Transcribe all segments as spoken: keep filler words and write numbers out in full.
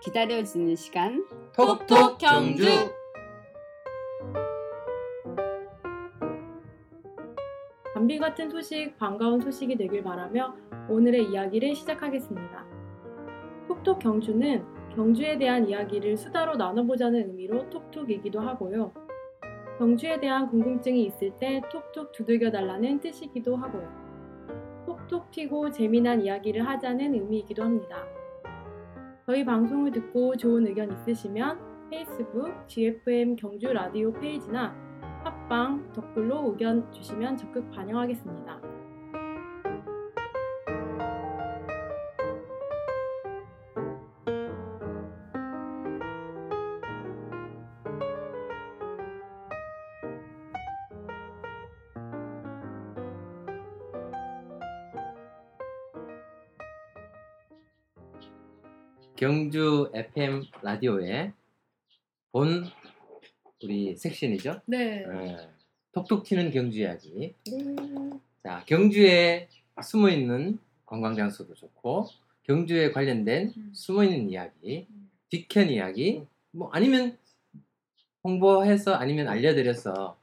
기다려지는 시간 톡톡 경주. 담비 같은 소식, 반가운 소식이 되길 바라며 오늘의 이야기를 시작하겠습니다. 톡톡 경주는 경주에 대한 이야기를 수다로 나눠보자는 의미로 톡톡이기도 하고요. 경주에 대한 궁금증이 있을 때 톡톡 두들겨달라는 뜻이기도 하고요. 톡톡 튀고 재미난 이야기를 하자는 의미이기도 합니다. 저희 방송을 듣고 좋은 의견 있으시면 페이스북 지에프엠 경주라디오 페이지나 팟빵 댓글로 의견 주시면 적극 반영하겠습니다. 경주 에프엠 라디오의 본 우리 섹션이죠? 네. 어, 톡톡 튀는 경주 이야기. 네. 자, 경주에 숨어 있는 관광 장소도 좋고, 경주에 관련된 음. 숨어 있는 이야기, 뒷현 이야기, 뭐 아니면 홍보해서 아니면 알려드려서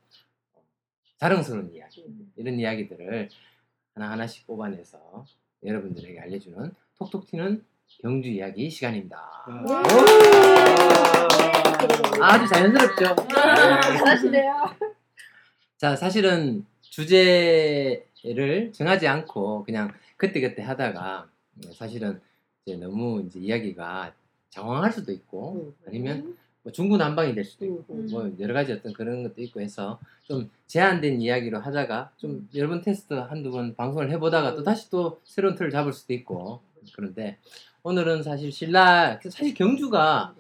자랑스러운 이야기, 음. 이런 이야기들을 하나 하나씩 뽑아내서 여러분들에게 알려주는 톡톡 튀는 경주 이야기 시간입니다. 오~ 오~ 아주 자연스럽죠? 잘하시네요. 자, 사실은 주제를 정하지 않고 그냥 그때그때 하다가 사실은 이제 너무 이제 이야기가 장황할 수도 있고 아니면 뭐 중구난방이 될 수도 있고 뭐 여러 가지 어떤 그런 것도 있고 해서 좀 제한된 이야기로 하다가 좀 여러 번 테스트 한두 번 방송을 해보다가 또 다시 또 새로운 틀을 잡을 수도 있고 그런데 오늘은 사실 신라, 사실 경주가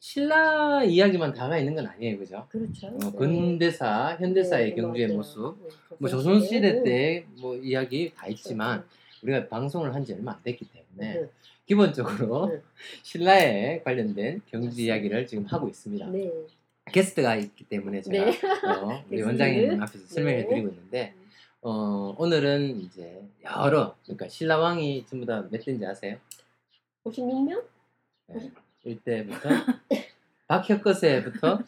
신라 이야기만 담아 있는 건 아니에요, 그죠? 그렇죠. 어, 근대사, 현대사의 네, 경주의 맞아요. 모습, 뭐 조선 시대 때 뭐 이야기 다 있지만 우리가 방송을 한 지 얼마 안 됐기 때문에 네. 기본적으로 네. 신라에 관련된 경주 이야기를 지금 하고 있습니다. 네. 게스트가 있기 때문에 제가 네. 어, 우리 원장님 앞에서 설명해 드리고 있는데. 어, 오늘은 이제 여러, 그러니까 신라왕이 전부 다 몇 대인지 아세요? 오십육 명? 네, 일 대부터 박혁거세부터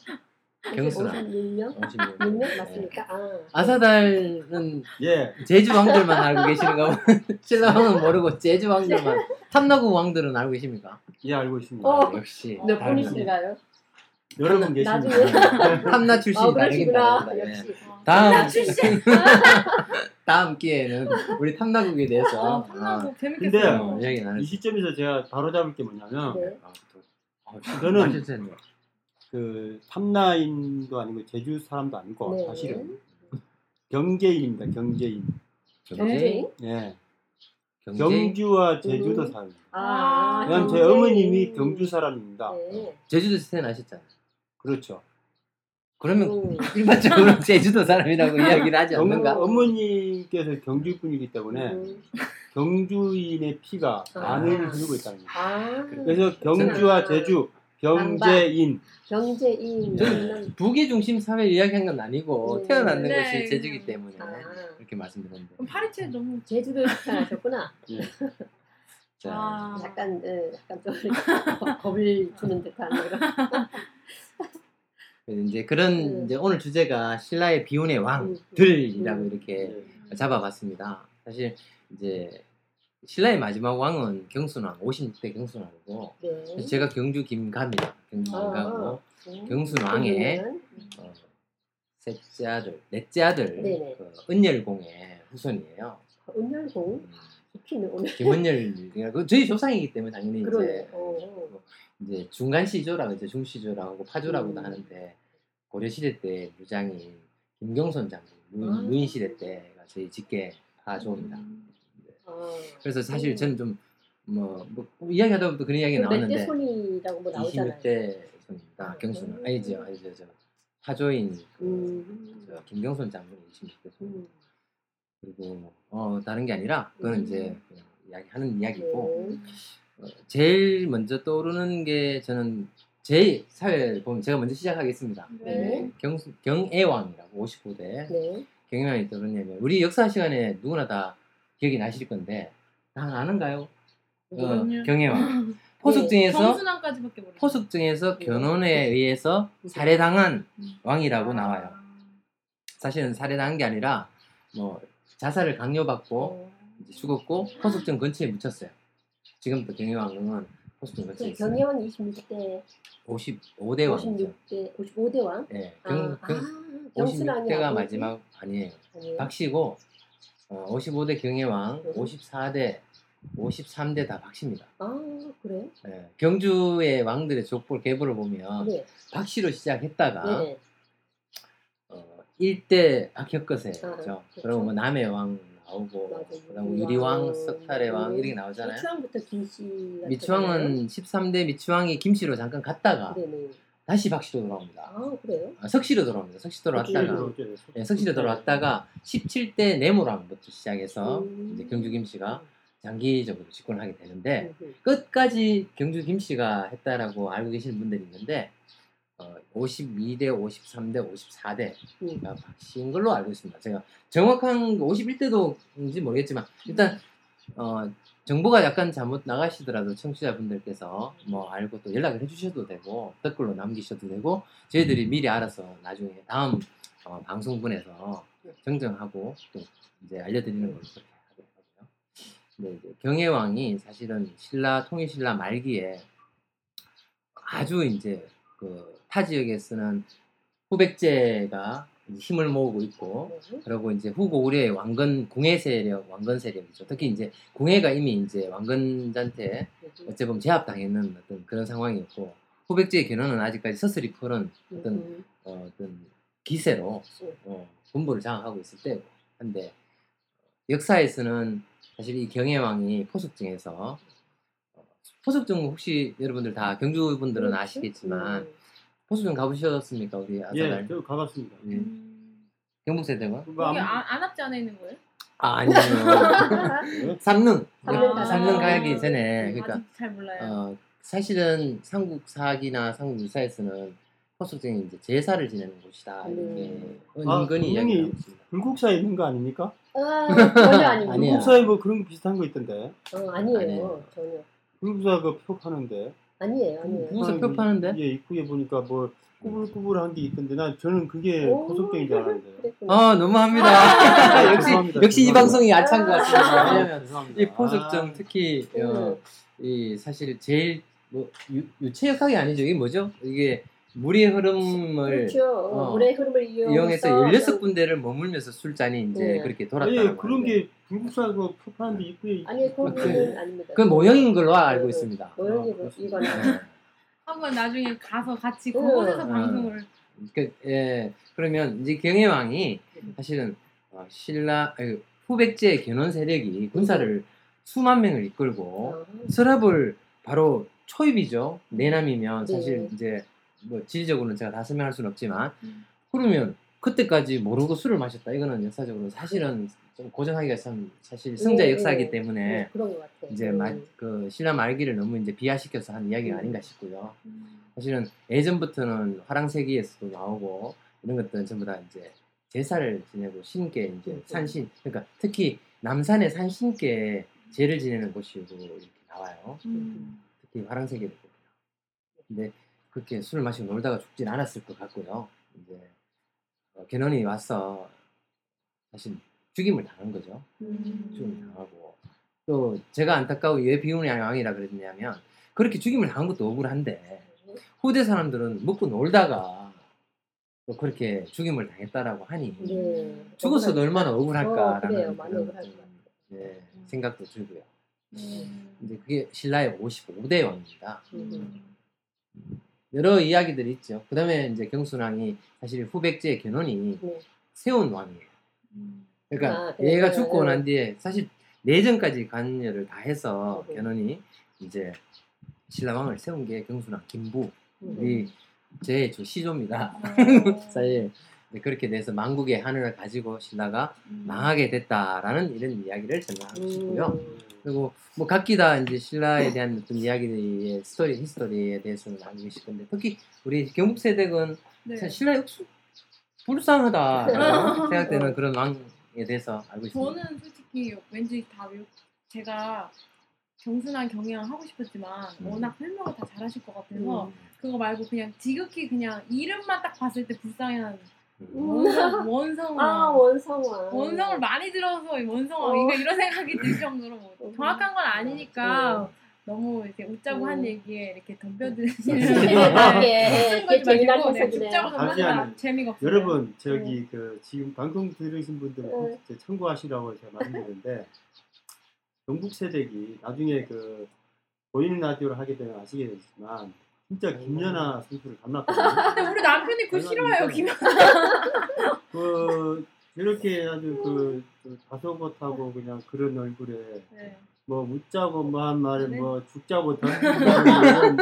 경순왕 오십육 명? 오십육 명 네. 맞습니까? 아. 아사달은 예. 제주 왕들만 알고 계시는가? 신라왕은 모르고 제주 왕들만 탐라국 왕들은 알고 계십니까? 예, 알고 있습니다. 어, 역시 몇 분이신가요? 여러 분 계십니다. 탐나 출신이 다르겠다. 다음 출신. 다음 기회에는 우리 탐나국에 대해서. 아, 탐나국 재밌겠어요. 근데 어, 이 시점에서 제가 바로 잡을 게 뭐냐면, 네. 어, 저는 그 탐라인도 아니고 제주 사람도 아니고 네. 사실은 경제인입니다. 경제인. 경제인? 네. 경제? 경주와 제주도 음. 사람입니다. 아, 그냥 제 어머님이 경주 사람입니다. 네. 제주도 태어나셨잖아요. 그렇죠. 그러면 음. 일반적으로 제주도 사람이라고 이야기를 하지 않는가? 어머니께서 경주 분이기 때문에 음. 경주인의 피가 안을 아. 흐르고 있다는 거예요. 아. 그래서 경주와 제주, 경제인. 경제인. 저는 북의 중심 사회 이야기한 건 아니고 네. 태어난 네. 것이 제주기 때문에 아. 이렇게 말씀드렸는데. 그럼 파리채 너무 제주도에 태어나셨구나. 네. 자, 아. 약간 네, 약간 좀 겁을 주는 듯한 이런. 이제 그런 음. 이제 오늘 주제가 신라의 비운의 왕들이라고 음. 이렇게 음. 잡아봤습니다. 사실 이제 신라의 마지막 왕은 경순왕, 오십육 대 경순왕이고 네. 제가 경주 김가입니다. 경주 김가고 아. 경순왕의 음. 어, 셋째 아들, 넷째 아들 네. 그 은열공의 후손이에요. 아, 은열공? 음. 김은열, 저희 조상이기 때문에 당연히 그러네. 이제 어. 이제 중간 시조라고 이제 중시조라고 하고 파조라고도 음. 하는데. 고려 시대 때 무장인 김경선 장군 무, 무인 시대 때가 저희 직계 파조입니다. 그래서 사실 저는 좀 뭐 뭐, 이야기하다 보면 그런 이야기 나왔는데 몇 대 손이라고 뭐 나오잖아요. 이십육 대 손입니다. 경순은 음. 아니죠, 아니죠, 저 파조인 그, 음. 저 김경선 장군이 이십육 대 손. 음. 그리고 어 다른 게 아니라 그건 이제 그냥 이야기하는 이야기고 음. 어, 제일 먼저 떠오르는 게 저는. 제 사회를 보면 제가 먼저 시작하겠습니다. 네. 경, 경애왕이라고 오십구 대 네. 경애왕이 떠오르냐면 우리 역사 시간에 누구나 다 기억이 나실 건데 다 아는가요? 어, 경애왕 포석정에서 네. 포석정에서 견훤에 네. 의해서 살해당한 네. 왕이라고 나와요. 사실은 살해당한 게 아니라 뭐 자살을 강요받고 이제 죽었고 포석정 근처에 묻혔어요. 지금도 경애왕은 포석정 근처에 네, 있어요. 경애왕 이십육 대 오십오 대 왕이죠. 오십오 대 왕? 네. 경, 아, 경, 아, 오십육 대가 마지막 아니에요. 아니에요. 박씨고 어, 오십오 대 경애왕, 네. 오십사 대 오십삼 대 다 박씨입니다. 아, 그래요? 네, 경주의 왕들의 족볼 계보를 보면 네. 박씨로 시작했다가 네. 어, 일 대 박혁거세죠. 아, 그렇죠. 그리고 뭐 남해 왕 나오고 그다음 유리왕, 석탈의 왕 이렇게 나오잖아요. 미추왕부터 김씨. 미추왕은 십삼 대 미추왕이 김씨로 잠깐 갔다가 네, 네. 다시 박씨로 돌아옵니다. 아, 그래요? 아, 석씨로 돌아옵니다. 석씨로 돌아왔다가 네, 석씨로 돌아왔다가 십칠 대 내무왕부터 시작해서 음. 이제 경주 김씨가 장기적으로 집권을 하게 되는데 음, 음. 끝까지 경주 김씨가 했다라고 알고 계시는 분들이 있는데 어, 오십이 대, 오십삼 대, 오십사 대가 음. 박씨인 걸로 알고 있습니다. 제가 정확한 오십일 대도인지 모르겠지만 일단 어, 정보가 약간 잘못 나가시더라도 청취자분들께서 뭐 알고 또 연락을 해주셔도 되고 댓글로 남기셔도 되고 저희들이 미리 알아서 나중에 다음 어, 방송분에서 정정하고 또 이제 알려드리는 걸로 네, 경애왕이 사실은 신라 통일신라 말기에 아주 이제 그 타 지역에 쓰는 후백제가 힘을 모으고 있고 그리고 이제 후고구려의 왕건 궁예 세력 왕건 세력이죠. 특히 이제 궁예가 이미 이제 왕건한테 어찌 보면 제압당했는 어떤 그런 상황이었고 후백제의 견훤은 아직까지 서서히 푸른 어떤 어, 어떤 기세로 어, 군부를 장악하고 있을 때고 한데 역사에서는 사실 이 경애왕이 포석정에서 포석정 혹시 여러분들 다 경주 분들은 아시겠지만 포석정 가보셨습니까? 우리 아사달? 예, 가봤습니다. 예. 음... 경북세대가? 이게 안압지 안에 있는 거예요? 아, 아니요. 삼릉. 아, 삼릉 가기 전에 그러니까 아직 잘 몰라요. 어, 사실은 삼국사기나 삼국유사에서는 포석정이 이제 제사를 지내는 곳이다. 음. 이렇게 은근히 아, 이야기하고 있습니다. 불국사에 있는 거 아닙니까? 아, 전혀 아닙니다. 불국사에 뭐 그런 거 비슷한 거 있던데. 어, 아니에요. 아니에요. 전혀. 불국사 그 표 파는데. 아니에요. 아니에요. 불국사 표 파는데? 예, 입구에 보니까 뭐 꾸불꾸불한 게 있던데. 나 저는 그게 포석정인 줄 알았는데. 아, 너무합니다. 아, 역시 죄송합니다. 역시 죄송합니다. 이 방송이 아차인 것 같습니다. 아, 왜냐면 죄송합니다. 이 포석정 아, 특히 음. 어, 이 사실 제일 뭐 유, 유체역학이 아니죠. 이게 뭐죠? 이게 물의 흐름을 그렇죠. 어, 물의 흐름을 이용해서 열여섯 군데를 머물면서 술잔이 이제 네. 그렇게 돌았다는 거예요. 예, 그런 게 불국사하고 표판도 입구에 아니, 그건 아닙니다. 그 모형인 걸로 알고 네, 있습니다. 모형이고 이거는 한번 나중에 가서 같이 그곳에서 방송을 그, 예, 그러면 이제 경애왕이 사실은 어, 신라 아니, 후백제 견훤 세력이 군사를 수만 명을 이끌고 서라벌 바로 초입이죠. 내남이면 사실 네. 이제 뭐 지리적으로는 제가 다 설명할 수는 없지만 음. 그러면 그때까지 모르고 술을 마셨다 이거는 역사적으로 사실은 좀 고정하기가 참 사실 승자 네, 역사이기 네, 때문에 네, 그런 것 같아요. 이제 네. 마, 그 신라 말기를 너무 이제 비하시켜서 한 이야기가 음. 아닌가 싶고요. 음. 사실은 예전부터는 화랑세기에서도 나오고 이런 것들은 전부 다 이제 제사를 지내고 신께 이제 음. 산신 그러니까 특히 남산의 산신께 제를 지내는 곳이고 이렇게 나와요. 음. 특히 화랑세기를 근데 그렇게 술을 마시고 놀다가 죽진 않았을 것 같고요. 이제 어, 견훤이 와서 사실 죽임을 당한 거죠. 음. 죽임을 당하고 또 제가 안타까워 왜 비운의 왕이라 그랬냐면 그렇게 죽임을 당한 것도 억울한데 후대 사람들은 먹고 놀다가 또 그렇게 죽임을 당했다라고 하니 네. 죽었어도 얼마나 억울할까라는 어, 네, 생각도 들고요. 음. 이제 그게 신라의 오십오 대 왕입니다. 음. 여러 이야기들이 있죠. 그 다음에 이제 경순왕이 사실 후백제 견훤이 네. 세운 왕이에요. 그러니까 아, 네. 얘가 죽고 난 뒤에 사실 내전까지 관여를 다 해서 네. 견훤이 이제 신라왕을 세운 게 경순왕 김부 이 제 네. 시조입니다. 사실 그렇게 돼서 망국의 하늘을 가지고 신라가 음. 망하게 됐다라는 이런 이야기를 전하고 싶고요. 음. 그리고 뭐 각기 다 이제 신라에 대한 어떤 이야기들의 스토리, 히스토리에 대해서는 알고 계실 건데 특히 우리 경북 세대는 네. 신라 역수 불쌍하다 생각되는 그런 왕에 대해서 알고 있습니다. 저는 솔직히 왠지 다 외우, 제가 경순왕, 경애왕 하고 싶었지만 음. 워낙 설명을 다 잘하실 것 같아서 음. 그거 말고 그냥 지극히 그냥 이름만 딱 봤을 때 불쌍한 원성, 원성왕. 아, 원성왕. 원성을 많이 들어서 원성왕. 어. 그러니까 이런 생각이 들 정도로 뭐 정확한 건 아니니까 어. 너무 이렇게 웃자고 어. 한 얘기에 이렇게 덤벼드시는 거에 재미난 것이네요. 재미가 없어요. 여러분 저기 네. 그 지금 방송 들으신 분들 네. 제 참고하시라고 제가 말씀드렸는데 영국 세대기 나중에 그 보이는 라디오를 하게 되면 아시게 되지만. 진짜 김연아 선수를 닮았거든요. 근데 우리 남편이 그거 싫어해요, 김연아. 그 이렇게 아주 그, 그 다소곳하고 그냥 그런 얼굴에 네. 뭐 웃자고 뭐 한 말에 네. 뭐 죽자고 던지는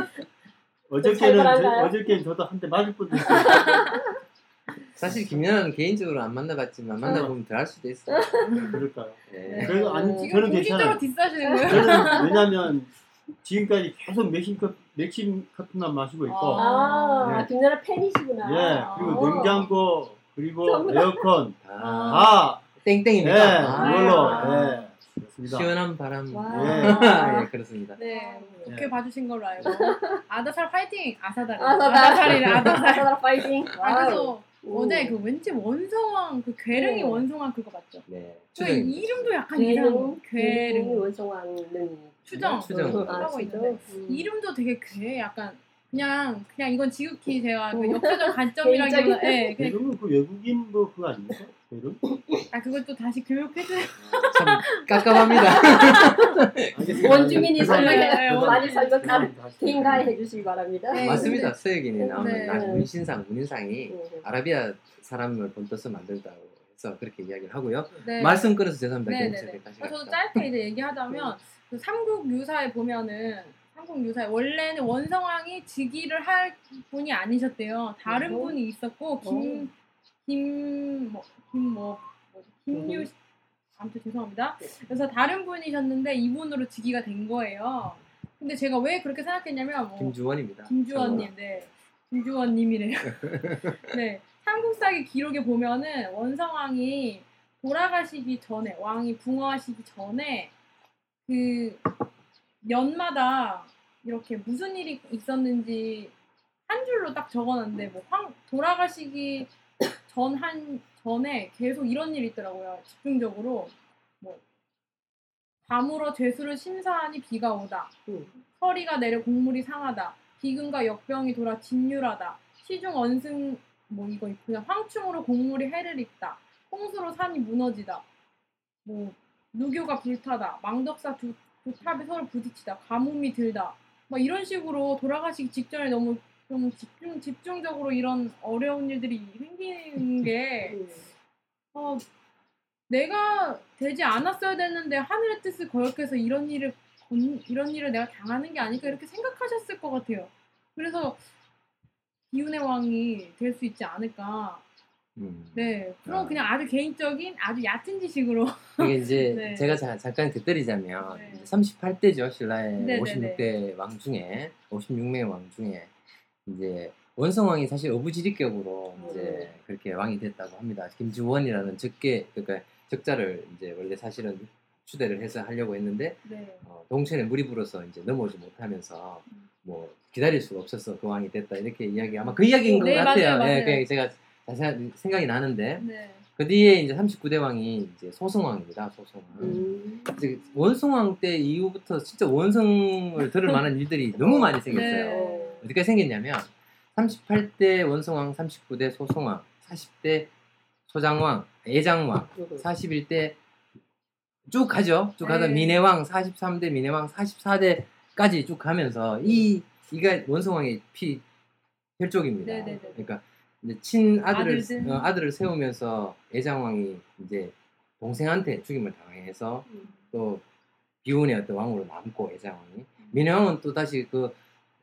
어저께는 저, 어저께는 저도 한 대 맞을 뻔했어요. 사실 김연아는 개인적으로 안 만나봤지만 만나보면 더 할 수도 있어요. 그럴까요? 네. 그래도 안 어, 저는 괜찮아요. 디스하시는 거예요? 저는 왜냐면 지금까지 계속 맥심컵, 맥심컵만 마시고 있고 아, 김연아 네. 팬이시구나. 예, 그리고 오. 냉장고, 그리고 정말. 에어컨 아, 아. 땡땡입니다. 예, 아. 이걸로 아. 예, 그렇습니다. 시원한 바람 예. 예, 그렇습니다. 네, 좋게 예. 봐주신 걸로 알고 아다살 파이팅! 아사다리 아사다리 아다살 파이팅! 아, 그래서 어제 그 왠지 원성왕, 그 괴릉이 오. 원성왕 그거 맞죠? 네. 그 이름도 약간 이상한 괴릉이 원성왕은 추정, 추정. 아, 하고 있는데 음. 이름도 되게 괴 약간 그냥 그냥 이건 지극히 제가 그 역사적 관점이라기보다 예. 괴름은 그 외국인 뭐 그거 아닙니까? 괴름? 아 그걸 또 다시 교육해줘요. 참 깝깝합니다. 원주민이 설명해 많이 설명한 인가해 해주시기 바랍니다. 네, 맞습니다. 서예기에 나오는 네. 문신상, 문인상이 네. 아라비아 사람을 본떠서 만들다고. 그렇게 이야기를 하고요. 네. 말씀 끊어서 죄송합니다. 네네네. 저도 짧게 이제 얘기하자면 네. 삼국유사에 보면은 삼국유사에 원래는 원성왕이 즉위를 할 분이 아니셨대요. 다른 오. 분이 있었고 김 김 뭐 김 뭐 김유 아무튼 죄송합니다. 그래서 다른 분이셨는데 이분으로 즉위가 된 거예요. 근데 제가 왜 그렇게 생각했냐면 뭐, 김주원입니다. 김주원님, 네. 김주원님이래요. 네. 삼국사기 기록에 보면은 원성왕이 돌아가시기 전에 왕이 붕어하시기 전에 그 년마다 이렇게 무슨 일이 있었는지 한 줄로 딱 적어놨는데 뭐 황 돌아가시기 전 한 전에 계속 이런 일이 있더라고요. 집중적으로 뭐 밤으로 죄수를 심사하니 비가 오다. 서리가 내려 곡물이 상하다. 비근과 역병이 돌아 진유라다. 시중 언승 뭐 이거 그냥 황충으로 곡물이 해를 입다. 홍수로 산이 무너지다. 뭐 누교가 불타다. 망덕사 두, 두 탑이 서로 부딪히다. 가뭄이 들다. 막 이런 식으로 돌아가시기 직전에 너무 좀 집중 집중적으로 이런 어려운 일들이 생기는 게 어, 내가 되지 않았어야 됐는데 하늘의 뜻을 거역해서 이런 일을 이런 일을 내가 당하는 게 아닐까 이렇게 생각하셨을 것 같아요. 그래서 기운의 왕이 될 수 있지 않을까. 음. 네, 그럼 아. 그냥 아주 개인적인 아주 얕은 지식으로. 이게 이제 네. 제가 자, 잠깐 곁들이자면 네. 삼십팔 대죠 신라의 네, 오십육 대 네. 왕 중에 오십육 명의 왕 중에 이제 원성왕이 사실 어부지리격으로 음. 이제 그렇게 왕이 됐다고 합니다. 김주원이라는 적게 그러니까 적자를 이제 원래 사실은 추대를 해서 하려고 했는데 네. 어, 동천에 물이 불어서 이제 넘어오지 못하면서 뭐 기다릴 수가 없어서 그 왕이 됐다 이렇게 이야기 아마 그 이야기인 것 네, 같아요. 맞아요, 맞아요. 네, 그냥 제가 자세히 생각이 나는데 네. 그 뒤에 이제 삼십구 대 왕이 이제 소성왕입니다. 소성왕. 음. 이제 원성왕 때 이후부터 진짜 원성을 들을 만한 일들이 너무 많이 생겼어요. 네. 어떻게 생겼냐면 삼십팔 대 원성왕, 삼십구 대 소성왕, 사십 대 소장왕, 예장왕, 사십일 대 쭉 가죠. 쭉 가다 민애왕, 사십삼 대 민애왕, 사십사 대까지 쭉 가면서 이 이가 원성왕의 피 혈족입니다. 네네네. 그러니까 이제 친 아들을 어, 아들을 세우면서 예장왕이 이제 동생한테 죽임을 당해서 음. 또 비운의 어떤 왕으로 남고 예장왕이 음. 민애왕은 또 다시 그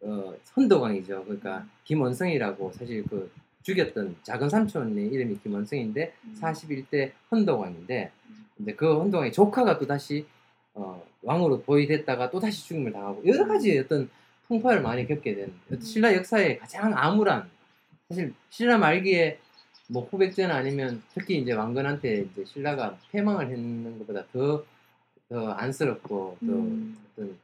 어, 선덕왕이죠. 그러니까 음. 김원성이라고 사실 그 죽였던 작은 삼촌의 이름이 김원성인데 음. 사십일 대 선덕왕인데. 이제 그 헌동왕의 조카가 또 다시 어, 왕으로 보위됐다가 또 다시 죽임을 당하고 여러 가지 어떤 풍파를 많이 겪게 된 신라 역사의 가장 암울한 사실 신라 말기에 뭐 후백제나 아니면 특히 이제 왕건한테 이제 신라가 패망을 했는 것보다 더 더 안쓰럽고 더 음. 어떤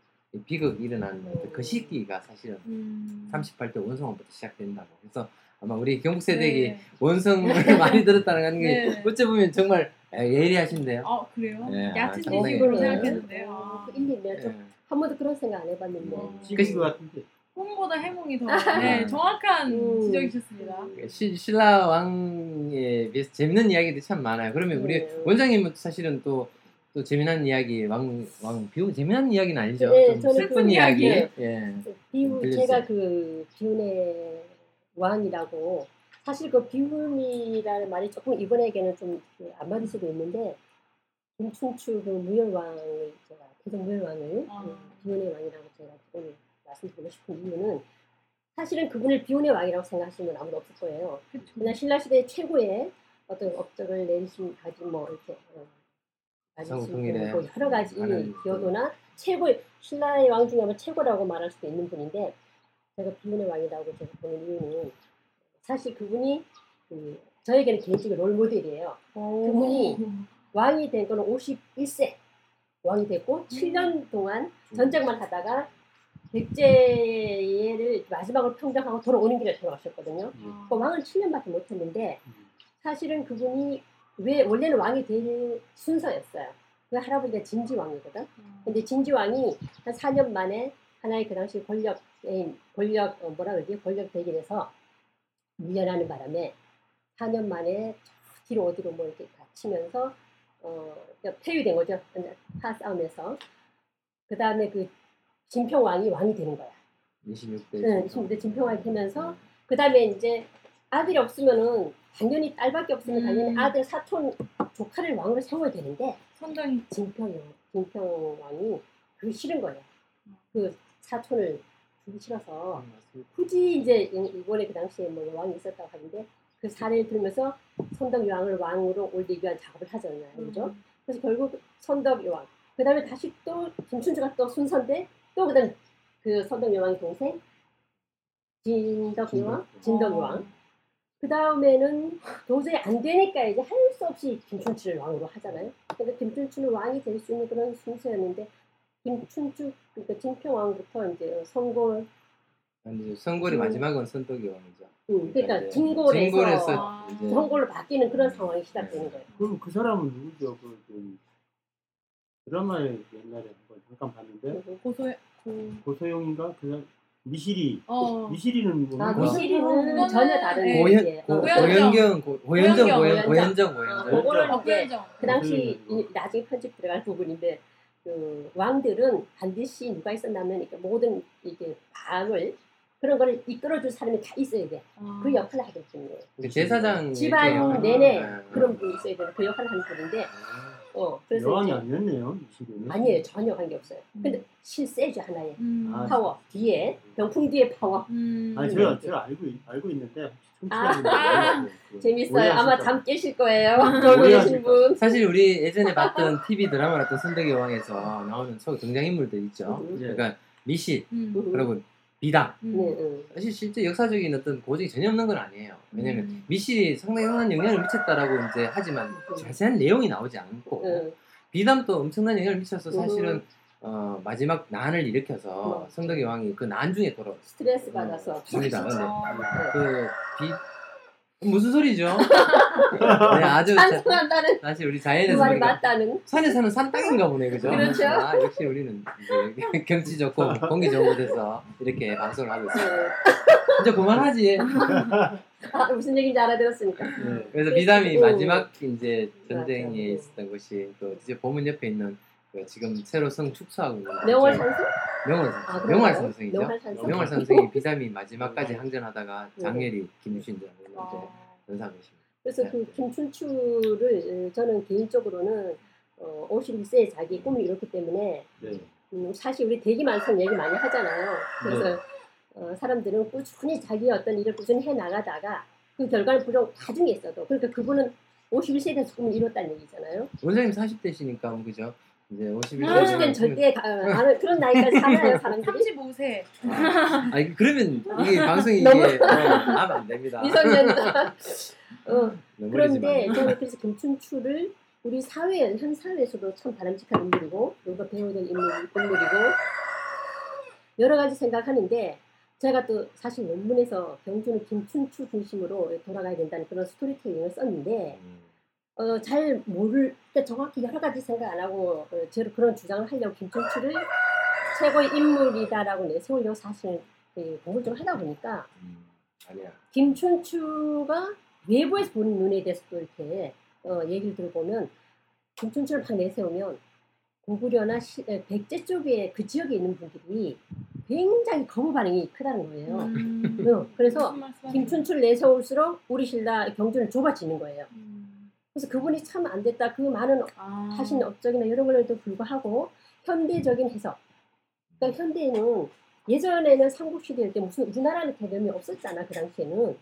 비극이 일어난 그 시기가 사실은 음. 삼십팔 대 원성왕부터 시작된다고. 그래서 아마 우리 경북 세대기 네. 원성을 많이 들었다는 게 네. 어찌 보면 정말 예리하신데요. 아 그래요? 네, 얕은 지식으로 생각했는데요. 근데 내가 좀 한 번도 그런 생각 안 해봤는데. 지식인 것 같은데. 꿈보다 해몽이 더 네, 정확한 음. 지적이셨습니다. 시, 신라 왕에 비해서 재밌는 이야기들이 참 많아요. 그러면 우리 네. 원장님은 사실은 또, 또 재미난 이야기, 왕, 왕 비유 재미난 이야기는 아니죠. 네, 좀 슬픈 이야기. 이야기. 예. 비유 제가 그 비운의 왕이라고 사실 그 비운이라는 말이 조금 이번에게는 좀 안 맞을 수도 있는데 김춘추 그 무열왕을 제가 계속 무열왕을 아. 비운의 왕이라고 제가 조금 말씀드리고 싶은 이유는 사실은 그분을 비운의 왕이라고 생각하시면 아무도 없을 거예요. 그쵸. 그냥 신라시대 최고의 어떤 업적을 내리신 가진 뭐 이렇게 가지신 뭐 여러 가지 기여도나 최고의 신라의 왕 중에 아마 최고라고 말할 수도 있는 분인데 제가 비운의 왕이라고 제가 보는 이유는 사실 그분이 그 저에게는 개인적인 롤 모델이에요. 그분이 왕이 된 거는 오십일 세 왕이 됐고 음. 칠 년 동안 전쟁만 하다가 백제를 마지막으로 평정하고 돌아오는 길에 돌아가셨거든요. 음. 그 왕은 칠 년밖에 못했는데 사실은 그분이 왜 원래는 왕이 될 순서였어요. 그 할아버지가 진지왕이거든. 근데 진지왕이 한 사 년 만에 하나의 그 당시 권력, 권력 뭐라 그러지? 권력 대결에서 밀려나는 바람에 사 년 만에 뒤로 어디로 뭐 이렇게 다치면서 어, 폐위된 거죠. 파싸움에서. 그 다음에 그 진평왕이 왕이 되는 거야. 이십육 대. 응, 이십육 대 진평왕이 되면서 그 다음에 이제 아들이 없으면은 당연히 딸밖에 없으면 당연히 음. 아들 사촌 조카를 왕으로 세워야 되는데 선덕이 진평 진평왕이 그게 싫은 거예요. 그 사촌을 주기 싫어서 굳이 이제 이번에 그 당시에 뭐 왕이 있었다고 하는데 그 사례를 들으면서 선덕여왕을 왕으로 올리기 위한 작업을 하잖아요, 그죠? 음. 그래서 결국 선덕여왕. 그 다음에 다시 또 김춘추가 또 순서인데. 또 그다음 그 선덕여왕의 동생 진덕여왕, 진덕여왕. 그 다음에는 도저히 안 되니까 이제 할 수 없이 김춘추를 왕으로 하잖아요. 그러니까 김춘추는 왕이 될 수 있는 그런 순서였는데 김춘추 그러니까 진평왕부터 이제 성골. 아니 성골이 진... 마지막은 선덕여왕이죠. 응, 그러니까, 그러니까 진골에서, 진골에서 이제... 성골로 바뀌는 그런 상황이 시작되는 거예요. 그럼 그 사람은 누구죠? 그, 그... 드라마를 옛날에 한번 잠깐 봤는데 고소해, 고... 고소영인가 그 미실이 어. 미실이는 뭐 아, 미실이는 전혀 다른 네. 고현 네. 고, 고현경 고, 고현정 고현정 고현정 고현정 어, 고현정 어, 그 당시 이, 나중에 편집 들어갈 부분인데 그 왕들은 반드시 누가 있었나면 이렇게 모든 이게 마음을 그런 거를 이끌어줄 사람이 다 있어야 돼. 아. 그 역할을 하기 때문에 그 제사장 집안 내내 아. 그런 분이 있어야 되는 그 역할을 하는 분인데. 아. 어, 그래서 여왕이 아니었네요. 아니에요. 전혀 관계없어요. 음. 근데 실세죠. 하나의 음. 파워. 뒤에 병풍 뒤에 파워. 음. 아니 제가, 제가 알고, 알고 있는데 아, 아. 재밌어요. 아마 잠 깨실 거예요. 놀고 계신 분. 사실 우리 예전에 봤던 티비 드라마였던 선덕여왕에서 나오는 등장인물들 있죠. 음. 그러니까 미실 음. 그리고 비담. 음. 음. 사실 실제 역사적인 어떤 고증이 전혀 없는 건 아니에요. 왜냐면 음. 미실이 상당히 강한 영향을 미쳤다라고 이제 하지만 음. 자세한 내용이 나오지 않고 음. 비담도 엄청난 영향을 미쳐서 사실은 어, 마지막 난을 일으켜서 음. 선덕여왕이 그 난 중에 돌아 스트레스 음, 받아서 죽니다. 그 비 무슨 소리죠? 네, 아주 찬성한다는 사실 우리 자연에서 그 말이 맞다는 산에 사는 산땅인가 보네, 그죠? 그렇죠. 아, 역시 우리는 이제 경치 좋고 공기 좋은 곳에서 이렇게 방송을 하고 있어요. 네. 이제 그만하지. 아, 무슨 얘기인지 알아들었으니까. 네, 그래서 비담이 마지막 이제 전쟁에 있었던 곳이 또 이제 보문 옆에 있는 그 지금 새로 성 축소하고 있는 명월산성? 명월산성. 명월산성이죠. 명월산성이 비담이 마지막까지 항전하다가 장렬히 김유신이라고 이제 연상하십니다. 그래서 그 김춘추를 저는 개인적으로는 어, 오십일 세에 자기 꿈을 이뤘기 때문에 네. 음, 사실 우리 대기 만성 얘기 많이 하잖아요. 그래서 네. 어, 사람들은 꾸준히 자기의 어떤 일을 꾸준히 해나가다가 그 결과는 부정 나중에 있어도 그러니까 그분은 오십일 세에 대해서 꿈을 이뤘다는 얘기잖아요. 원장님 사십 대시니까 그죠? 이제 오십일 세는 아, 절대 가, 아, 그런 나이까지 살아요 사람들이. 삼십오 세. 아, 아니 그러면 이게 방송이 너무 이게 안 됩니다. 미성년자. 어, 그런데 저는 그래서 김춘추를 우리 사회, 현 사회에서도 참 바람직한 인물이고 우리가 배우는 인물, 인물이고 여러 가지 생각하는데, 제가 또 사실 원문에서 경주는 김춘추 중심으로 돌아가야 된다는 그런 스토리텔링을 썼는데 어, 잘 모를 때 정확히 여러 가지 생각 안 하고 어, 제로 그런 주장을 하려고 김춘추를 최고의 인물이다라고 내세우려고 사실 예, 공부를 좀 하다 보니까 음, 아니야. 김춘추가 외부에서 보는 눈에 대해서도 이렇게 어, 얘기를 들어보면 김춘추를 막 내세우면 고구려나 시, 백제 쪽에 그 지역에 있는 분들이 굉장히 거부 반응이 크다는 거예요. 음. 어, 그래서 김춘추를 내세울수록 우리 신라 경주는 좁아지는 거예요. 음. 그래서 그분이 참 안 됐다. 그 많은 아. 하신 업적이나 이런 걸로도 불구하고 현대적인 해석. 그러니까 현대는 예전에는 삼국시대일 때 무슨 우리나라는 개념이 없었잖아. 그 당시에는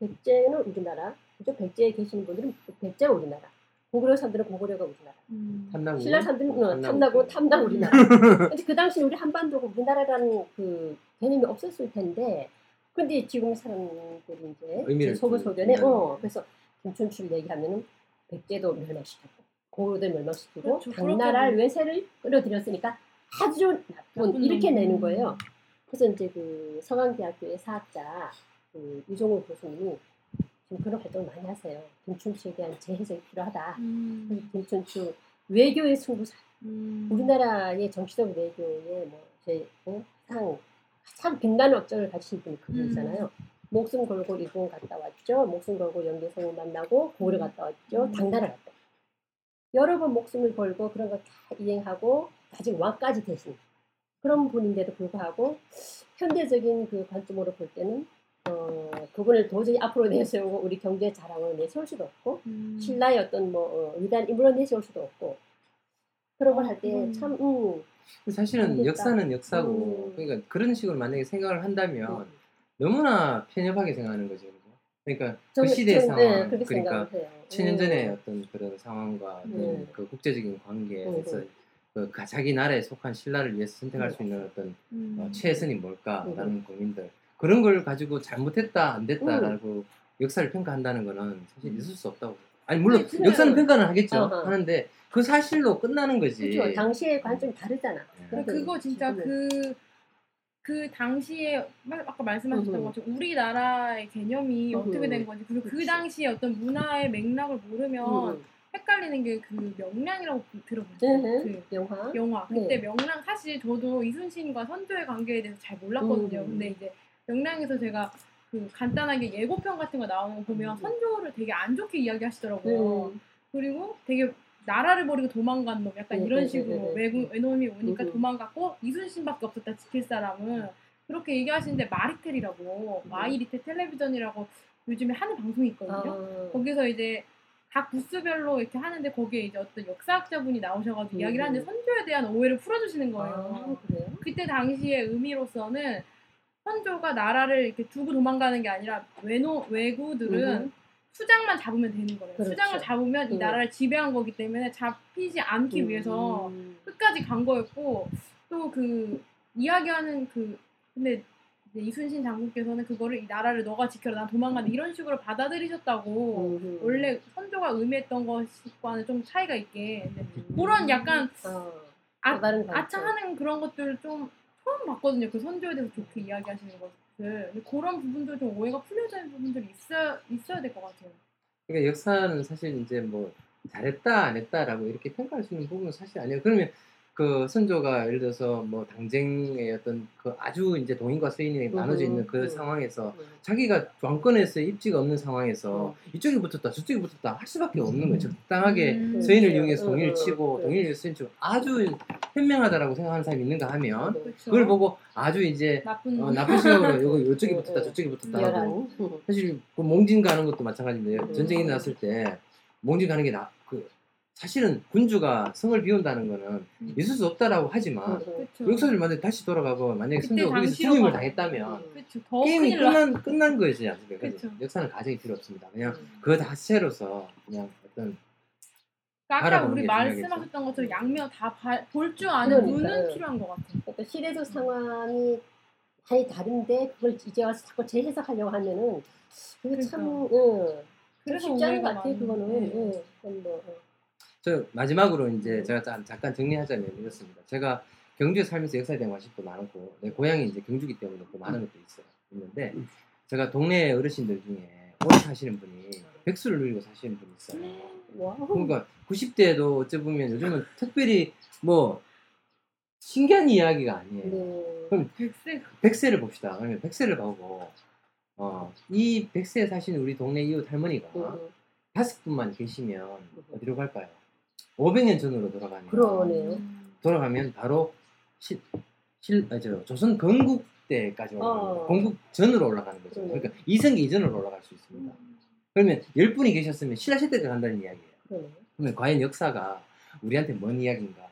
백제는 우리나라, 그죠? 백제에 계신 분들은 백제가 우리나라, 고구려 사람들은 고구려가 우리나라, 음. 신라 사람들은 탐나고 탐당 우리나라. 근데 그 당시 우리 한반도가 우리나라라는 그 개념이 없었을 텐데, 근데 지금 사람들이 이제 소근소견에 어 그래서 김춘추를 얘기하면은 백제도 멸망시켰고 고구려도 멸망시키고 당나라를 외세를 끌어들였으니까 아주 나쁜 이렇게 내는 거예요. 그래서 이제 그 서강대학교의 사학자 그 이종호 교수님이 지금 그런 활동을 많이 하세요. 김춘추에 대한 재해석이 필요하다. 음. 김춘추 외교의 승부사. 음. 우리나라의 정치적 외교의 뭐 제 상 참 빛나는 업적을 가지신 분이 그분이잖아요. 음. 목숨 걸고 일본 갔다 왔죠. 목숨 걸고 연개성을 만나고 고구려 갔다 왔죠. 음. 당나라 갔다. 여러 번 목숨을 걸고 그런 거 다 이행하고 아직 왕까지 되신. 그런 분인데도 불구하고 현대적인 그 관점으로 볼 때는 어, 그분을 도저히 앞으로 내세우고 우리 경제 자랑을 내세울 수도 없고 음. 신라의 어떤 뭐 어, 위대한 인물을 내세울 수도 없고 그런 걸 할 때 참 음. 음. 사실은 음. 역사는 역사고 음. 그러니까 그런 식으로 만약에 생각을 한다면 음. 너무나 편협하게 생각하는 거죠. 그러니까 전, 그 시대의 전, 상황, 네, 그러니까 칠 년 전에 음. 어떤 그런 상황과 음. 그 국제적인 관계에서 음. 그 자기 나라에 속한 신라를 위해서 선택할 수 있는 어떤 음. 어, 최선이 뭘까라는 음. 고민들, 그런 걸 가지고 잘못했다 안 됐다라고 음. 역사를 평가한다는 거는 사실 음. 있을 수 없다고. 아니 물론 네, 역사는 평가는 하겠죠. 어, 어. 하는데 그 사실로 끝나는 거지. 그렇죠. 당시의 관점이 다르잖아. 네. 그거 진짜 그, 그 당시에 아까 말씀하셨던 음. 것처럼 우리나라의 개념이 음. 어떻게 된 건지, 그리고 그치. 그 당시의 어떤 문화의 맥락을 모르면 음. 헷갈리는 게 그 명량이라고 들어보셨죠? 그 영화. 영화. 그때 네. 명량 사실 저도 이순신과 선조의 관계에 대해서 잘 몰랐거든요. 음. 근데 이제 명량에서 제가 그 간단하게 예고편 같은 거 나오는 거 보면 선조를 되게 안 좋게 이야기하시더라고요. 음. 그리고 되게 나라를 버리고 도망간 놈 약간 음. 이런 식으로 음. 외국 외놈이 오니까 음. 도망갔고 이순신밖에 없었다 지킬 사람은 그렇게 얘기하시는데 마리텔이라고 음. 마이 리텔 텔레비전이라고 요즘에 하는 방송이 있거든요. 아. 거기서 이제 각 부스별로 이렇게 하는데 거기에 이제 어떤 역사학자분이 나오셔가지고 음. 이야기를 하는데 선조에 대한 오해를 풀어주시는 거예요. 아, 그래요? 그때 당시의 의미로서는 선조가 나라를 이렇게 두고 도망가는 게 아니라 외노, 외구들은 음. 수장만 잡으면 되는 거예요. 그렇죠. 수장을 잡으면 음. 이 나라를 지배한 거기 때문에 잡히지 않기 음. 위해서 끝까지 간 거였고, 또 그 이야기하는 그 근데 이순신 장군께서는 그거를 이 나라를 너가 지켜라 난 도망간다 이런 식으로 받아들이셨다고. 음. 원래 선조가 의미했던 것과는 좀 차이가 있게 음. 그런 약간 어, 아, 아차하는 그런 것들을 좀 처음 봤거든요. 그 선조에 대해서 좋게 이야기하시는 것들. 그런 부분도 좀 오해가 풀려지는 부분들이 있어야, 있어야 될 것 같아요. 그러니까 역사는 사실 이제 뭐 잘했다 안 했다라고 이렇게 평가할 수 있는 부분은 사실 아니에요. 그러면 그 선조가 예를 들어서 뭐 당쟁의 어떤 그 아주 이제 동인과 서인이 음, 나눠져 있는 그 음, 상황에서 음. 자기가 왕권에서 입지가 없는 상황에서 음. 이쪽에 붙었다 저쪽에 붙었다 할 수밖에 없는 거예요. 적당하게 음, 서인을 음, 이용해서 음, 동인을 음, 치고 음, 동인을 음. 서인 치고 아주 현명하다라고 생각하는 사람이 있는가 하면 그렇죠. 그걸 보고 아주 이제 나쁜, 어, 나쁜 시각으로 요거 이쪽에 붙었다 저쪽에 붙었다 하고 사실 그 몽진 가는 것도 마찬가지인데 음. 전쟁이 났을 때 몽진 가는 게 나 그 사실은 군주가 성을 비운다는 거는 음. 있을 수 없다라고 하지만 역사를 만약에 다시 돌아가고 만약에 선조가 여기서 죽임을 당했다면 음. 게임이 끝난, 끝난 거지 않습니까? 역사는 가정이 필요 없습니다. 그냥 음. 그 자체로서 그냥 어떤 그러니까 아까 우리 말씀하셨던 것처럼 양면 다 볼 줄 아는 눈은 필요한 것 같아요. 그러니까 시대적 상황이 많이 다른데 그걸 이제 와서 자꾸 재해석하려고 하면은 그게 참 응. 그래서 쉽지 않은 것 같아요. 그거는 네. 응. 뭐, 저 마지막으로 이제 제가 잠깐 정리하자면 이렇습니다. 제가 경주에 살면서 역사에 대한 관심도 많았고, 내 고향이 이제 경주기 때문에 또 많은 것도 있어요. 있는데 제가 동네 어르신들 중에 오래 사시는 분이 백수를 누리고 사시는 분이 있어요. 와우. 그러니까 구십 대에도 어찌 보면 요즘은 특별히 뭐 신기한 이야기가 아니에요. 네. 그럼 백세 백세를 봅시다. 그러면 백세를 보고 어, 이 백세에 사시는 우리 동네 이웃 할머니가 네. 다섯 분만 계시면 어디로 갈까요? 오백 년 전으로 돌아가네요. 그러네요. 돌아가면 바로 시, 실, 아, 저, 조선 건국 때까지 올라가는 거죠. 건국 전으로 올라가는 거죠. 네. 그러니까 이성계 이전으로 올라갈 수 있습니다. 음. 그러면 열 분이 계셨으면 신라시대가 간다는 이야기예요. 네. 그러면 과연 역사가 우리한테 뭔 이야기인가?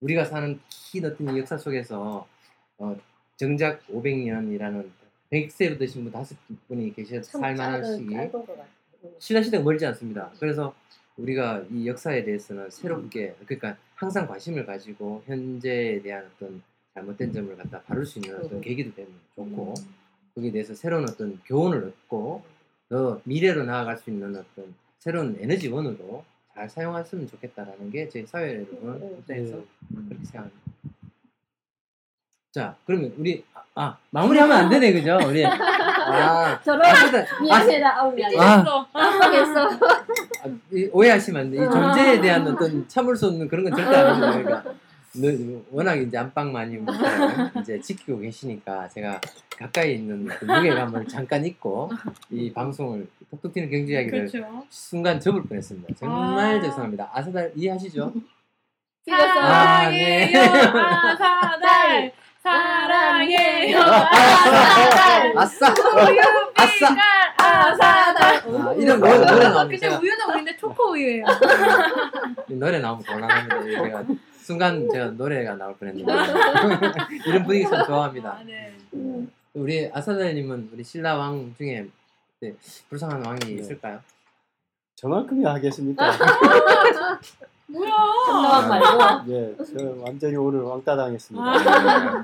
우리가 사는 키 넓은 역사 속에서 어, 정작 오백 년이라는 백 세로 되신 분 다섯 분이 계셔서 살만한 시기. 신라시대가 멀지 않습니다. 그래서 우리가 이 역사에 대해서는 새롭게, 그러니까 항상 관심을 가지고 현재에 대한 어떤 잘못된 점을 갖다 바를 수 있는 어떤 계기도 되면 좋고, 거기에 대해서 새로운 어떤 교훈을 얻고 더 미래로 나아갈 수 있는 어떤 새로운 에너지원으로 잘 사용했으면 좋겠다라는 게 제 사회를 보는 입장에서 그렇게 생각합니다. 자, 그러면 우리 아, 아 마무리하면 안 되네, 그죠? 우리 아, 저런 미안해라, 아우 미안했어, 깜빡했어. 오해하시면 안 돼. 이 존재에 대한 어떤 참을 수 없는 그런 건 절대 아니에요. 그러니까 워낙 이제 안방 많이 이제 지키고 계시니까 제가 가까이 있는 그 무게감을 잠깐 잊고 이 방송을 톡톡 튀는 경제 이야기를 그렇죠. 순간 접을 뻔했습니다. 정말 아~ 죄송합니다. 아사달 이해하시죠? 사랑해요, 아사달. 사랑해요 아사달 아싸 아싸 아사달 아, 이런 노래 나옵니다. 근데 우유는 우유인데 초코 우유예요. 노래 나오면 곤란합니다. 제가 순간 제가 노래가 나올 뻔했는데 이런 분위기 참 좋아합니다. 아, 네. 우리 아사달님은 우리 신라 왕 중에 네, 불쌍한 왕이 네. 있을까요? 저만큼이 하겠습니까? 뭐야? 신라왕 말고. 예, 저 완전히 오늘 왕따 당했습니다. 아~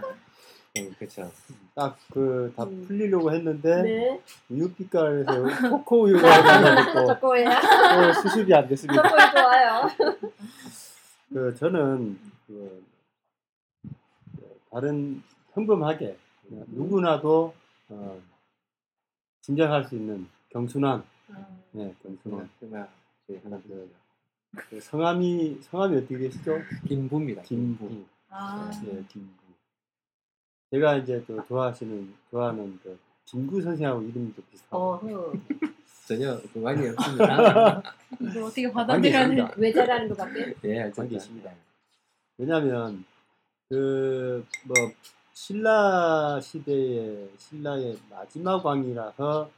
네, 그렇죠. 딱 그 다 음. 풀리려고 했는데 네. 우유빛깔에서 코코 우유가 나와서 또 수습이 안 됐습니다. 저거에 좋아요. 그 저는 그 다른 평범하게 누구나도 어, 짐작할 수 있는 경순왕, 음. 네, 경순왕. 제가 네, 하나 들어요. 그 성함이 성함이 어떻게 되시죠? 김부입니다. 김부. 아. 네, 김부. 제가 이제 또 좋아하시는 좋아하는 그 김구 선생하고 이름이 또 비슷하고. 전혀 그 관계 없습니다. 이거 어떻게 받아들여야 외자라는 것밖에? 예, 관계 있습니다. 왜냐하면 그 뭐 신라 시대의 신라의 마지막 왕이라서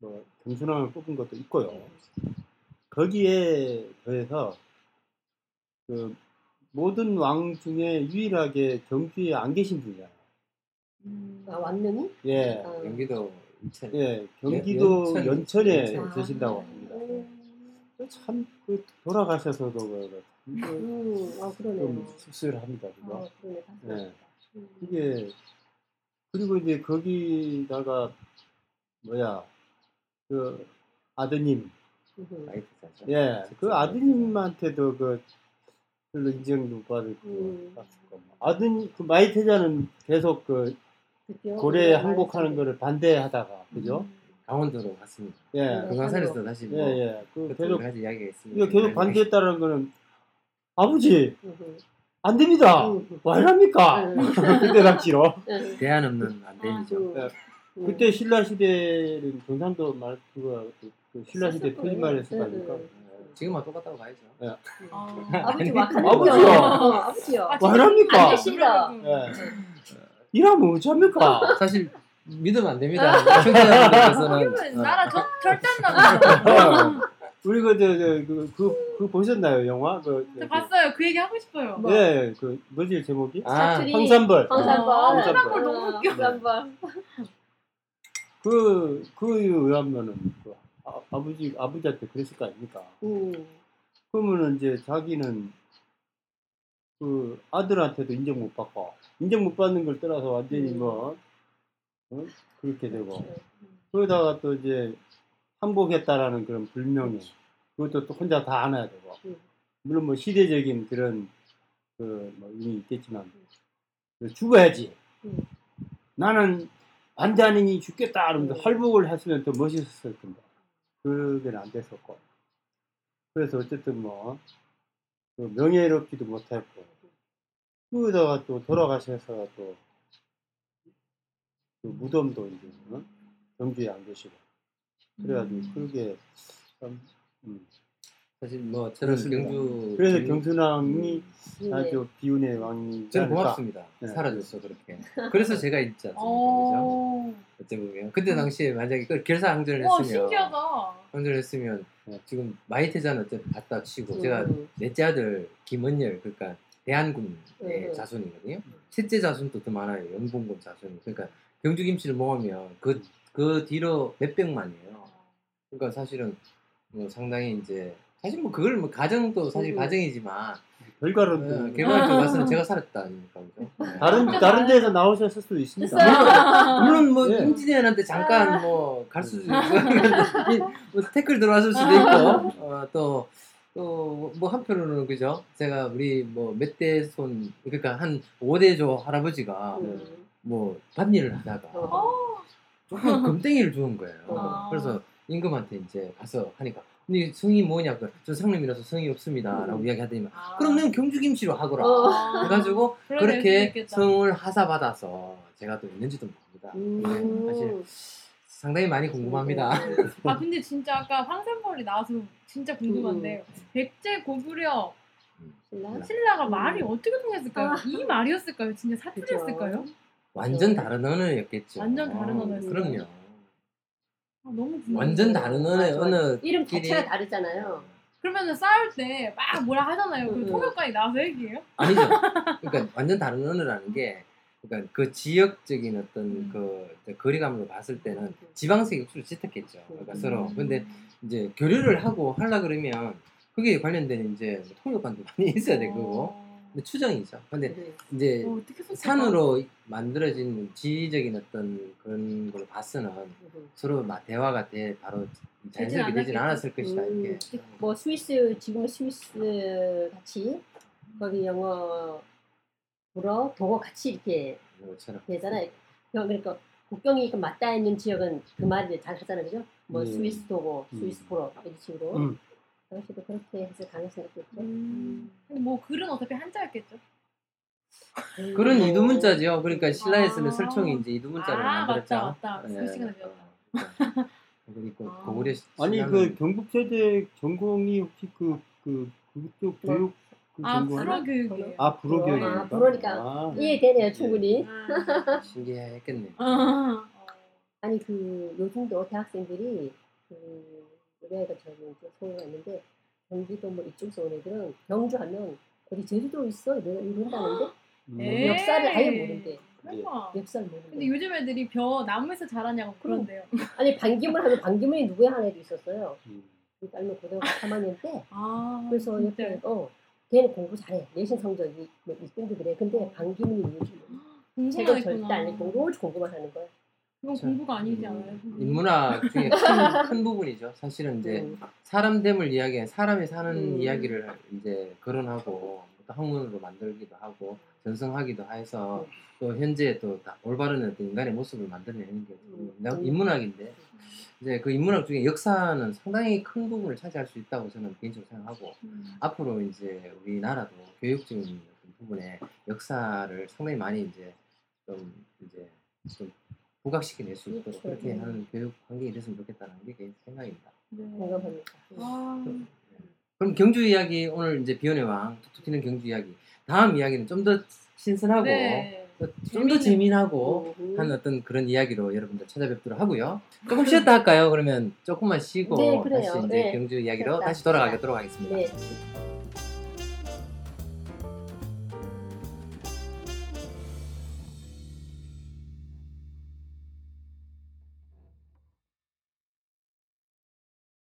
뭐 경순왕을 뽑은 것도 있고요. 거기에 더해서 그 모든 왕 중에 유일하게 경주에 안 계신 분이야. 음, 아 왔느니? 예, 아. 경기도 인천. 예, 경기도 연천, 연천에 연천. 계신다고 합니다. 아. 참 그 돌아가셔서도 그, 음, 아, 좀 씁쓸합니다. 아, 예, 음. 이게 그리고 이제 거기다가 뭐야 그 아드님. 예, 그 아드님한테도 그 별로 인정도 받을 음. 거. 아드님 그 마이태자는 계속 그 고려에 항복하는 거를 반대하다가 그죠? 음. 강원도로 갔습니다. 예, 금강산에서 그 다시 뭐 예, 예. 그 계속 이야기가 있습니다. 이거 계속 반대했다는 거는 아버지 음. 안 됩니다. 음. 왜 합니까? 음. 그때 당시로 대안 없는 안 됩니다. 아, 음. 그때 신라 시대는 경상도 말 그거. 그 신라 시대 표준말 했었다니까. 지금은 똑같다고 봐야죠. 네. 아, 아버지 와 아버지요. 아버지요. 와랍니까? 안 싫어. 예. 이러면 어쩝니까? 사실 믿으면 안 됩니다. 청취자분들께서는 나라 저, 절대 안 나가요. 우리 그저그그 보셨나요 영화? 그 저 봤어요. 그 얘기 하고 싶어요. 네, 그 뭐지 제목이? 아, 황산벌. 황산벌. 황산벌 너무 웃겨. 황산벌. 그 그 이유로 하면은. 아, 아버지, 아버지한테 그랬을 거 아닙니까? 오. 그러면은 이제 자기는 그 아들한테도 인정 못 받고, 인정 못 받는 걸 떠나서 완전히 음. 뭐, 어? 그렇게 되고. 그렇죠. 그러다가 또 이제 항복했다라는 그런 불명예. 그것도 또 혼자 다 안아야 되고. 음. 물론 뭐 시대적인 그런 그 뭐 의미 있겠지만 죽어야지. 음. 나는 안대하니 죽겠다 하는데 할복을 했으면 더 멋있었을 텐데 그건 안 됐었고. 그래서 어쨌든 뭐 명예롭지도 못했고 그러다가 또 돌아가셔서 또 그 무덤도 이제 어? 경주에 안 계시고 그래가지고 음. 그게 참 음. 사실 뭐 저는 경주 그래서 경주... 경순왕이 음. 아주 비운의 왕이 저는 고맙습니다. 네. 사라졌어 그렇게. 그래서 제가 있지 않습니까? 그죠? 어떻게 보면 근데 당시에 만약에 그 결사항전을 했으면 신기하다. 항전을 했으면 네. 지금 마이태자는 어쨌든 갖다 치고 음. 제가 넷째 아들 김은열 그러니까 대한군의 네. 자손이거든요. 셋째 자손도 더 많아요. 영봉군 자손이. 그러니까 경주 김씨를 모으면 그, 그 뒤로 몇 백만이에요. 그러니까 사실은 뭐 상당히 이제 사실 뭐 그걸 뭐 가정도 사실 가정이지만 결과로는 네, 결과로 봤으면 제가 살았다 아닙니까? 그죠? 네. 다른 다른 데에서 나오셨을 수도 있습니다. 물론 뭐 임진왜란한테 네. 잠깐 뭐 갈 수도 있고 뭐 태클 들어왔을 수도 있고 어, 또. 또 뭐 한편으로는 그죠? 제가 우리 뭐 몇 대 손 그러니까 한 오 대조 할아버지가 음. 뭐 밭일을 하다가 어. 조금 금땡이를 주는 거예요. 어. 그래서 임금한테 이제 가서 하니까 근데 성이 뭐냐? 저 상림이라서 성이 없습니다. 음. 라고 이야기하더니만 아. 그럼 넌 경주김씨로 하거라. 어. 그래가지고 그렇게 성을 하사받아서 제가 또 있는지도 모릅니다. 음. 사실 상당히 많이 궁금합니다. 아 근데 진짜 아까 황산벌이 나와서 진짜 궁금한데 음. 백제 고구려 신라? 신라가 말이 음. 어떻게 통했을까요? 아. 이 말이었을까요? 진짜 사투리였을까요? 그쵸. 완전 다른 언어였겠죠. 완전 다른 언어였어요. 그럼요. 아, 너무 궁금해. 완전 다른 언어의 언어. 이름 자체가 다르잖아요. 그러면은 싸울 때 막 뭐라 하잖아요. 음. 그 통역관이 나와서 얘기해요? 아니죠. 그러니까 완전 다른 언어라는 게 그러니까 그 지역적인 어떤 음. 그 거리감으로 봤을 때는 지방색이 억수로 짙었겠죠. 그러니까 서로. 근데 이제 교류를 하고 하려 그러면 그게 관련된 이제 통역관도 많이 있어야 될 거고. 근데 추정이죠. 근데 네. 이제 어, 산으로 만들어진 지리적인 어떤 그런 걸로 봤으는 서로 막 대화가 돼 바로 자연스럽게 되진 않았을 것이다. 음. 이렇게. 뭐 스위스, 지금 스위스 같이 거기 영어 불어, 독어 같이 이렇게 되잖아요. 그러니까 국경이 맞닿아 있는 지역은 그 말을 잘 하잖아요, 그죠? 뭐 음. 스위스 독어, 스위스 불어 음. 이런 식으로. 음. 당시도 그렇게 해서 가능성이 있겠죠. 음. 뭐 글은 어차피 한자였겠죠. 음. 글은 이두 문자지요. 그러니까 신라에서는 아. 설총이 이제 이두 문자를 아, 만들었죠. 아 맞다, 맞다. 그 시간에 배웠다. 그리고 고구려 아니 그 경북 세대 전공이 혹시 그 그 그쪽 교육 그 아, 불어교육이에요. 아, 불어교육이에요. 아, 불어니까. 아, 이해되네요, 충분히. 아, 신기했겠네. 아. 아니, 그, 요즘도 대학생들이, 그, 우리 아이가 저기 서울에 있는데, 경기도 뭐 이쪽에서 온 애들은 경주 하면, 어디 제주도 있어? 이런다는데? 음. 역사를 아예 모른대. 대박. 역사를 모른대. 근데 요즘 애들이 벼, 나무에서 자라냐고 그런대요. 아니, 반기문 하면 반기문이 누구야? 하는 애도 있었어요. 음. 우리 딸로 고등학교 삼 학년 때. 아. 그래서 이때, 어. 걔는 공부 잘해. 내신 성적이 일 등도 그래. 근데 반기문이 요즘 제가 절대 안 읽고 오로지 공부만 하는 거야. 그건 공부가 아니지 않아요? 인문학 중에 큰, 큰 부분이죠. 사실은 이제 음. 사람됨을 이야기해 사람이 사는 음. 이야기를 이제 거론하고 학문으로 만들기도 하고 전성하기도 해서 또 현재 또 다 올바른 어떤 인간의 모습을 만들어내는 게 음. 인문학인데 이제 그 인문학 중에 역사는 상당히 큰 부분을 차지할 수 있다고 저는 개인적으로 생각하고 음. 앞으로 이제 우리나라도 교육적인 부분에 역사를 상당히 많이 이제 좀 이제 좀 부각시켜낼 수 있도록 그렇죠. 그렇게 하는 교육 환경이 됐으면 좋겠다는 게 개인 생각입니다. 네, 공감합니다. 음. 그럼 경주 이야기 오늘 이제 비연의 왕 툭툭 튀는 경주 이야기 다음 이야기는 좀 더 신선하고 네. 좀 더 재미나고 한 어떤 그런 이야기로 여러분들 찾아뵙도록 하고요. 조금 쉬었다 할까요? 그러면 조금만 쉬고 네, 다시 이제 네. 경주 이야기로 그렇다. 다시 돌아가도록 하겠습니다. 네.